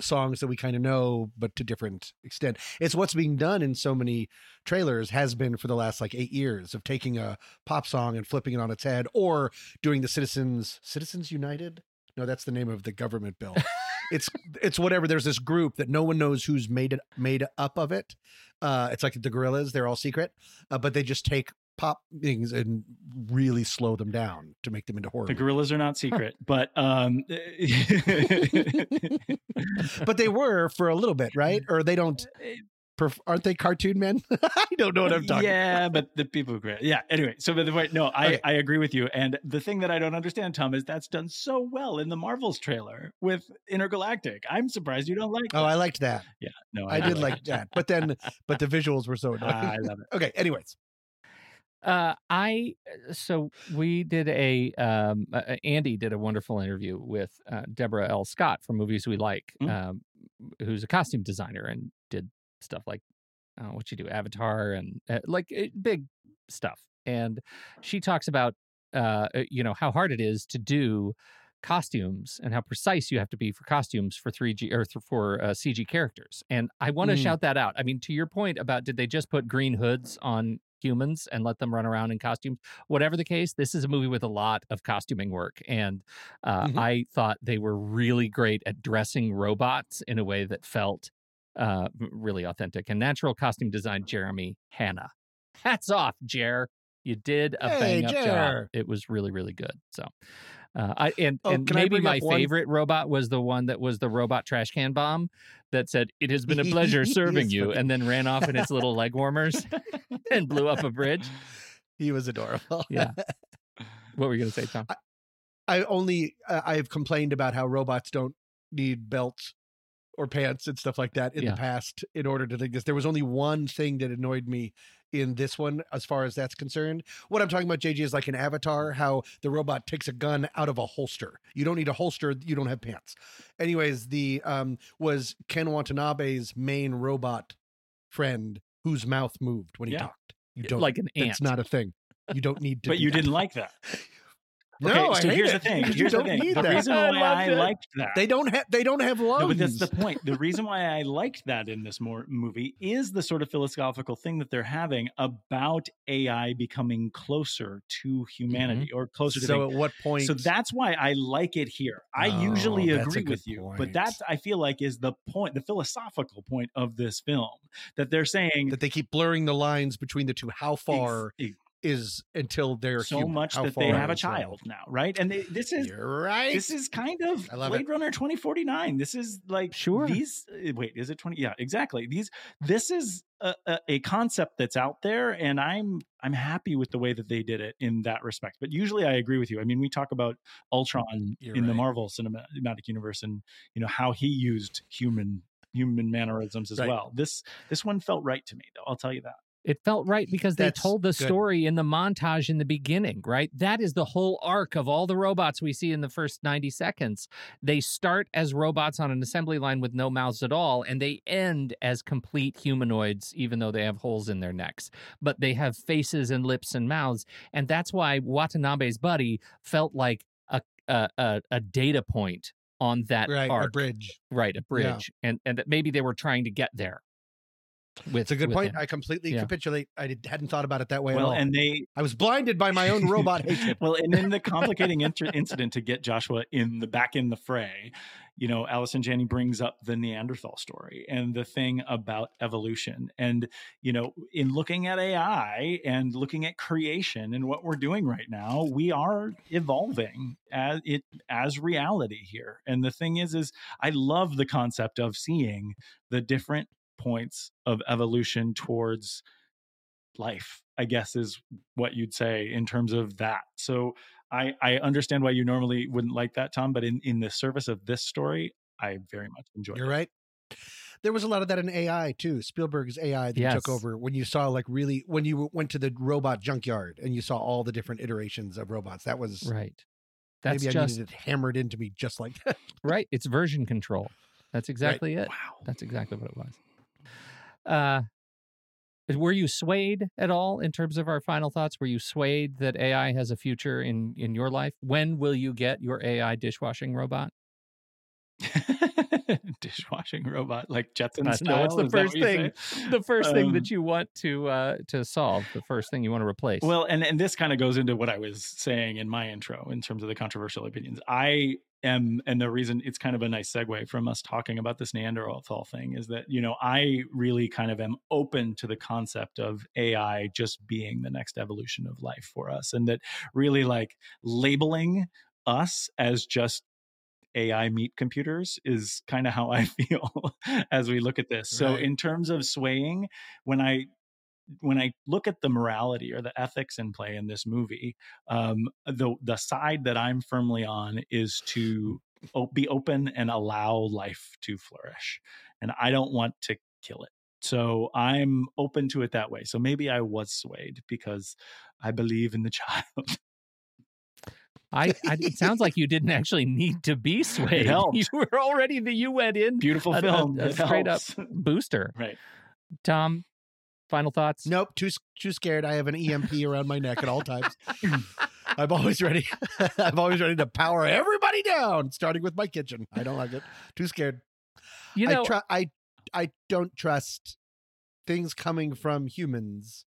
songs that we kind of know, but to different extent. It's what's being done in so many trailers, has been for the last like 8 years, of taking a pop song and flipping it on its head, or doing the Citizens United. No, that's the name of the government bill. It's whatever. There's this group that no one knows who's made up of it. It's like the Gorillas. They're all secret, but they just take pop things and really slow them down to make them into horror. The Gorillas are not secret, but but they were for a little bit, right? Or they don't. Aren't they cartoon men? I don't know what I'm talking about. But the people who create. Yeah. Anyway, so by the way, no, I agree with you. And the thing that I don't understand, Tom, is that's done so well in the Marvels trailer with Intergalactic. I'm surprised you don't like it. Oh, I liked that. Yeah. No, I did like that. But the visuals were so annoying. I love it. Okay. Anyways. We did Andy did a wonderful interview with Deborah L. Scott from Movies We Like, who's a costume designer and did stuff like, Avatar and big stuff. And she talks about, how hard it is to do costumes and how precise you have to be for costumes for 3G or for CG characters. And I want to shout that out. I mean, to your point about, did they just put green hoods on humans and let them run around in costumes. Whatever the case, this is a movie with a lot of costuming work. And I thought they were really great at dressing robots in a way that felt really authentic. And natural costume design, Jeremy Hanna. Hats off, Jer. You did a bang-up job. It was really, really good. So, maybe my favorite robot was the one that was the robot trash can bomb that said, "It has been a pleasure serving you," and then ran off in its little leg warmers and blew up a bridge. He was adorable. Yeah. What were you going to say, Tom? I've complained about how robots don't need belts or pants and stuff like that in the past in order to think this. There was only one thing that annoyed me in this one as far as that's concerned. What I'm talking about, JG, is like an Avatar, how the robot takes a gun out of a holster. You don't need a holster. You don't have pants. Anyways, the was Ken Watanabe's main robot friend whose mouth moved when he talked. You don't, like an ant. It's not a thing. You don't need to. But you didn't like that. Okay, no, so here's the thing. The reason why I liked that. They don't have lungs. No, but that's the point. The reason why I liked that in this movie is the sort of philosophical thing that they're having about AI becoming closer to humanity or closer to things. At what point? So that's why I like it here. I usually agree with you, but that I feel like is the point, the philosophical point of this film, that they're saying that they keep blurring the lines between the two. How far is until they're so human. Much How that they have a child now, right? And this is kind of Blade Runner 2049. This is like is it 20? Yeah, exactly. This is a concept that's out there, and I'm happy with the way that they did it in that respect. But usually I agree with you. I mean, we talk about Ultron the Marvel Cinematic Universe, and you know how he used human mannerisms as well. This one felt right to me, though. I'll tell you that. It felt right because they told the story in the montage in the beginning, right? That is the whole arc of all the robots we see in the first 90 seconds. They start as robots on an assembly line with no mouths at all, and they end as complete humanoids, even though they have holes in their necks. But they have faces and lips and mouths, and that's why Watanabe's buddy felt like a data point on that arc. A bridge. Yeah. And that maybe they were trying to get there. It's a good point. Him. I completely capitulate. I hadn't thought about it that way at all. And I was blinded by my own robot hatred. Well, and then the complicating incident to get Joshua back in the fray, you know, Allison Janney brings up the Neanderthal story and the thing about evolution. And, you know, in looking at AI and looking at creation and what we're doing right now, we are evolving as reality here. And the thing is I love the concept of seeing the different points of evolution towards life, I guess, is what you'd say in terms of that. So I understand why you normally wouldn't like that, Tom, but in the service of this story, I very much enjoyed it. You're right. There was a lot of that in AI too. Spielberg's AI that took over, when you saw when you went to the robot junkyard and you saw all the different iterations of robots. That was right. That's maybe I needed it hammered into me just like that. Right. It's version control. That's exactly it. Wow. That's exactly what it was. Were you swayed at all in terms of our final thoughts? Were you swayed that AI has a future in your life? When will you get your AI dishwashing robot? Dishwashing robot, like Jetson style? What's the first thing? The first thing that you want to solve, the first thing you want to replace. Well, and this kind of goes into what I was saying in my intro in terms of the controversial opinions. And the reason it's kind of a nice segue from us talking about this Neanderthal thing is that, you know, I really kind of am open to the concept of AI just being the next evolution of life for us, and that really like labeling us as just AI meat computers is kind of how I feel as we look at this. So in terms of swaying, when I look at the morality or the ethics in play in this movie, the side that I'm firmly on is to be open and allow life to flourish. And I don't want to kill it. So I'm open to it that way. So maybe I was swayed because I believe in the child. It sounds like you didn't actually need to be swayed. You were already beautiful film. A straight up booster. Right. Tom, final thoughts? Nope. Too scared. I have an EMP around my neck at all times. I'm always ready. I'm always ready to power everybody down, starting with my kitchen. I don't like it. Too scared. You know, I don't trust things coming from humans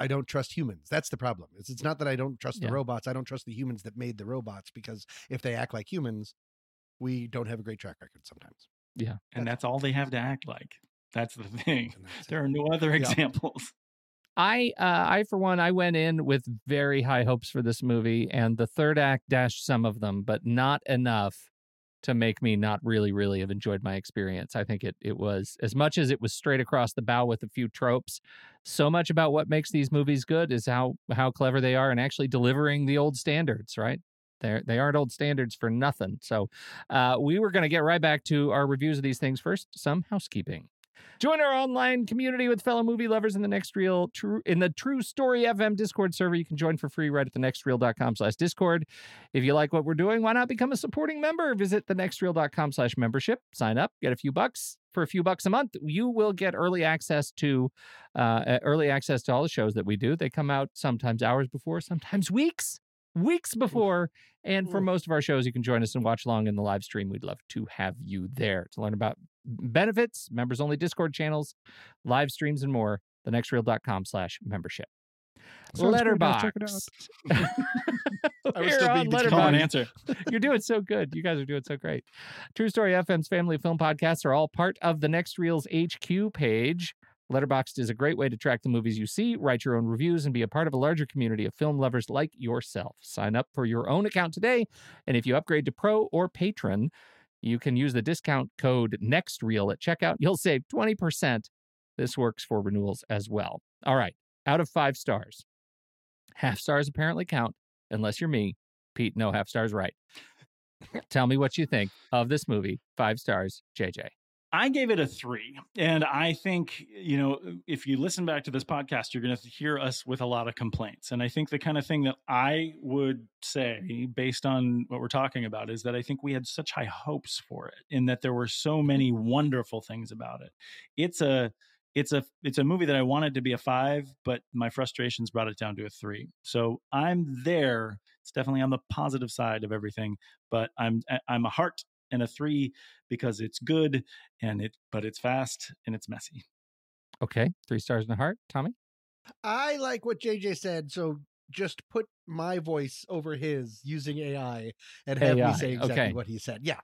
I don't trust humans. That's the problem. It's not that I don't trust the robots. I don't trust the humans that made the robots, because if they act like humans, we don't have a great track record sometimes. Yeah. And that's all they have to act like. That's the thing. That's there are no other examples. I, for one, I went in with very high hopes for this movie, and the third act dashed some of them, but not enough to make me not really, really have enjoyed my experience. I think it was, as much as it was straight across the bow with a few tropes, so much about what makes these movies good is how clever they are in actually delivering the old standards, right? They aren't old standards for nothing. So we were going to get right back to our reviews of these things. First, some housekeeping. Join our online community with fellow movie lovers in the Next Reel in the True Story FM Discord server. You can join for free right at thenextreel.com/Discord. If you like what we're doing, why not become a supporting member? Visit thenextreel.com/membership. Sign up, get a few bucks. For a few bucks a month, you will get early access to all the shows that we do. They come out sometimes hours before, sometimes weeks before, and for most of our shows you can join us and watch along in the live stream. We'd love to have you there to learn about benefits, members only Discord channels, live streams, and more. thenextreel.com/membership. Letterboxd. I was still being an answer. You're doing so good. You guys are doing so great. True Story FM's family film podcasts are all part of the Next Reel's HQ page. Letterboxd is a great way to track the movies you see, write your own reviews, and be a part of a larger community of film lovers like yourself. Sign up for your own account today, and if you upgrade to Pro or Patron, you can use the discount code NEXTREEL at checkout. You'll save 20%. This works for renewals as well. All right, out of 5 stars. Half stars apparently count, unless you're me. Pete, no half stars, right. Tell me what you think of this movie. 5 stars, JJ. I gave it a 3, and I think, you know, if you listen back to this podcast, you're going to hear us with a lot of complaints. And I think the kind of thing that I would say based on what we're talking about is that I think we had such high hopes for it, in that there were so many wonderful things about it. It's a movie that I wanted to be a 5, but my frustrations brought it down to a 3. So I'm there. It's definitely on the positive side of everything, but I'm a heart and a 3 because it's good, and but it's fast and it's messy. Okay, 3 stars in the heart. Tommy? I like what JJ said, so just put my voice over his using AI and have me say exactly what he said. Yeah.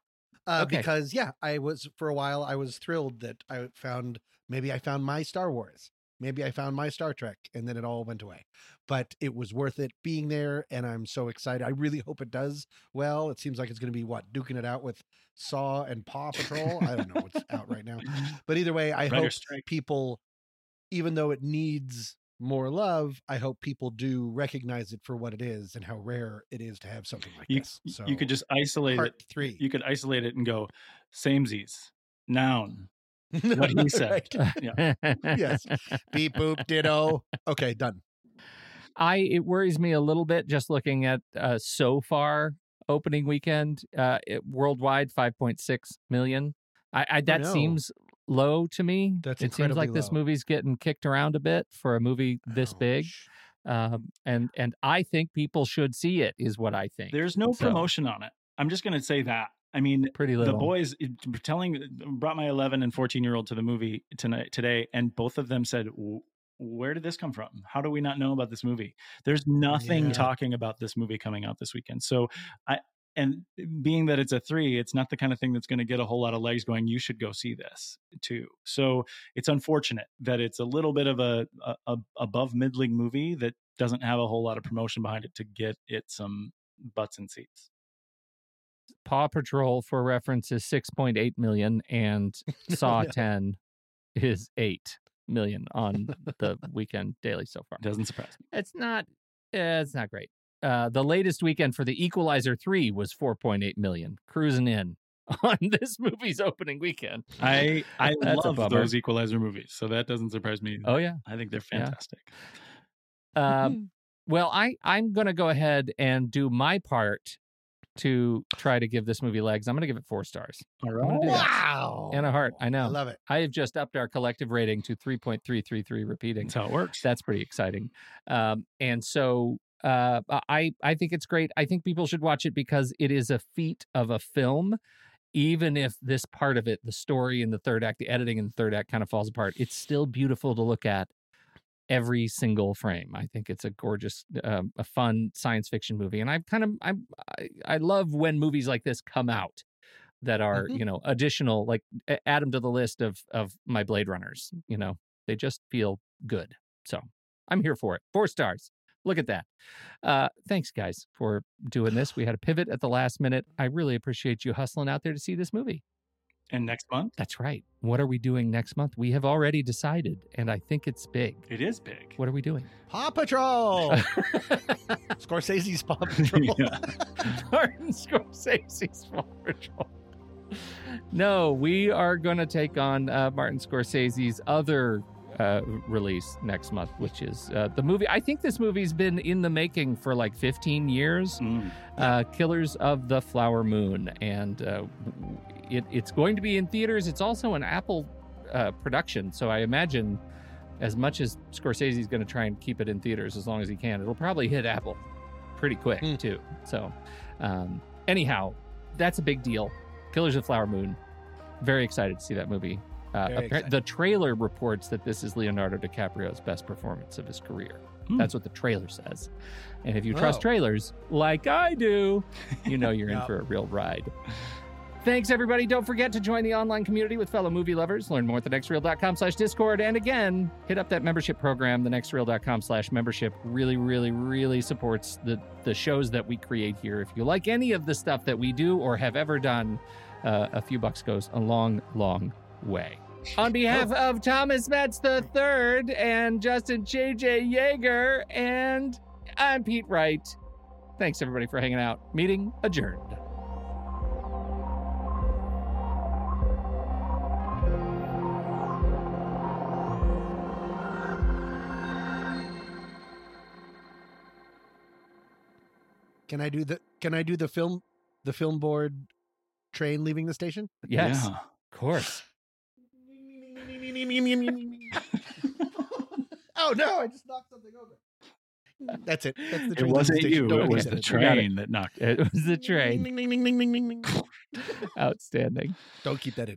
Okay. Because, I was, for a while, I was thrilled that I found my Star Wars. Maybe I found my Star Trek, and then it all went away. But it was worth it being there, and I'm so excited. I really hope it does well. It seems like it's going to be, duking it out with Saw and Paw Patrol? I don't know what's out right now. But either way, I hope people, even though it needs more love, I hope people do recognize it for what it is and how rare it is to have something like this. So you could just isolate it. 3. You could isolate it and go, samesies, noun. What he said. Yeah. Yes. Beep, boop, ditto. Okay, done. It worries me a little bit just looking at so far opening weekend worldwide 5.6 million. That seems low to me. It seems like this movie's getting kicked around a bit for a movie this big. And I think people should see it is what I think. There's no promotion on it. I'm just going to say that. I mean, pretty little. The boys brought my 11 and 14-year-old to the movie today, and both of them said, where did this come from? How do we not know about this movie? There's nothing talking about this movie coming out this weekend. So and being that it's a 3, it's not the kind of thing that's going to get a whole lot of legs going, you should go see this too. So it's unfortunate that it's a little bit of a above middling movie that doesn't have a whole lot of promotion behind it to get it some butts in seats. Paw Patrol, for reference, is 6.8 million, and Saw 10 is 8 million on the weekend daily so far. Doesn't surprise me. It's not great. The latest weekend for The Equalizer 3 was 4.8 million, cruising in on this movie's opening weekend. I love those Equalizer movies, so that doesn't surprise me. Oh, yeah. I think they're fantastic. Yeah. Well, I'm going to go ahead and do my part to try to give this movie legs. I'm going to give it 4 stars. All right. Wow. And a heart. I know. I love it. I have just upped our collective rating to 3.333 repeating. That's how it works. That's pretty exciting. And so I think it's great. I think people should watch it because it is a feat of a film. Even if this part of it, the story in the third act, the editing in the third act kind of falls apart, it's still beautiful to look at. every single frame. I think it's a gorgeous, a fun science fiction movie. And I love when movies like this come out that are, mm-hmm. you know, additional, like add them to the list of my Blade Runners, you know, they just feel good. So I'm here for it. 4 stars. Look at that. Thanks, guys, for doing this. We had a pivot at the last minute. I really appreciate you hustling out there to see this movie. And next month? That's right. What are we doing next month? We have already decided, and I think it's big. It is big. What are we doing? Paw Patrol! Scorsese's Paw Patrol. Martin Scorsese's Paw Patrol. No, we are going to take on Martin Scorsese's other release next month, which is the movie. I think this movie's been in the making for like 15 years. Killers of the Flower Moon. And it's going to be in theaters. It's also an Apple production. So I imagine as much as Scorsese's going to try and keep it in theaters as long as he can, it'll probably hit Apple pretty quick too. So anyhow, that's a big deal. Killers of the Flower Moon. Very excited to see that movie. The trailer reports that this is Leonardo DiCaprio's best performance of his career. That's what the trailer says. And if you trust trailers like I do, you know you're in for a real ride. Thanks, everybody. Don't forget to join the online community with fellow movie lovers. Learn more at thenextreel.com/Discord. And again, hit up that membership program, thenextreel.com/membership. Really, really, really supports the shows that we create here. If you like any of the stuff that we do or have ever done, a few bucks goes a long, long way. On behalf of Thomas Metz III and Justin J.J. Yeager, and I'm Pete Wright. Thanks, everybody, for hanging out. Meeting adjourned. Can I do the film board train leaving the station? Yes, yeah. Of course. Oh no! I just knocked something over. That's it. That's the train. It wasn't you. It was the train that knocked. It was the train. Outstanding. Don't keep that in.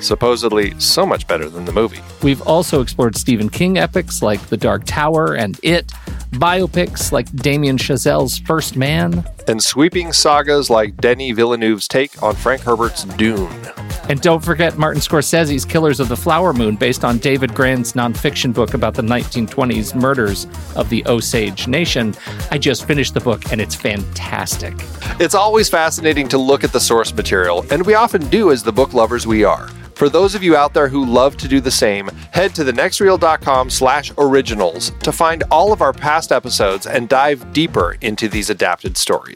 Supposedly so much better than the movie. We've also explored Stephen King epics like The Dark Tower and It, biopics like Damien Chazelle's First Man, and sweeping sagas like Denis Villeneuve's take on Frank Herbert's Dune. And don't forget Martin Scorsese's Killers of the Flower Moon, based on David Grand's nonfiction book about the 1920s murders of the Osage Nation. I just finished the book, and it's fantastic. It's always fascinating to look at the source material, and we often do as the book lovers we are. For those of you out there who love to do the same, head to thenextreel.com/originals to find all of our past episodes and dive deeper into these adapted stories.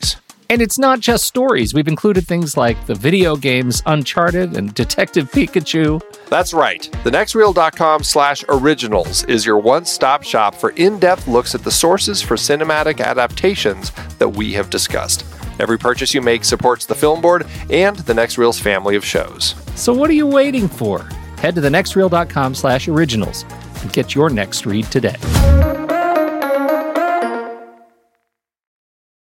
And it's not just stories. We've included things like the video games Uncharted and Detective Pikachu. That's right. Thenextreel.com/originals is your one-stop shop for in-depth looks at the sources for cinematic adaptations that we have discussed. Every purchase you make supports the Film Board and The Next Reel's family of shows. So what are you waiting for? Head to thenextreel.com/originals and get your next read today.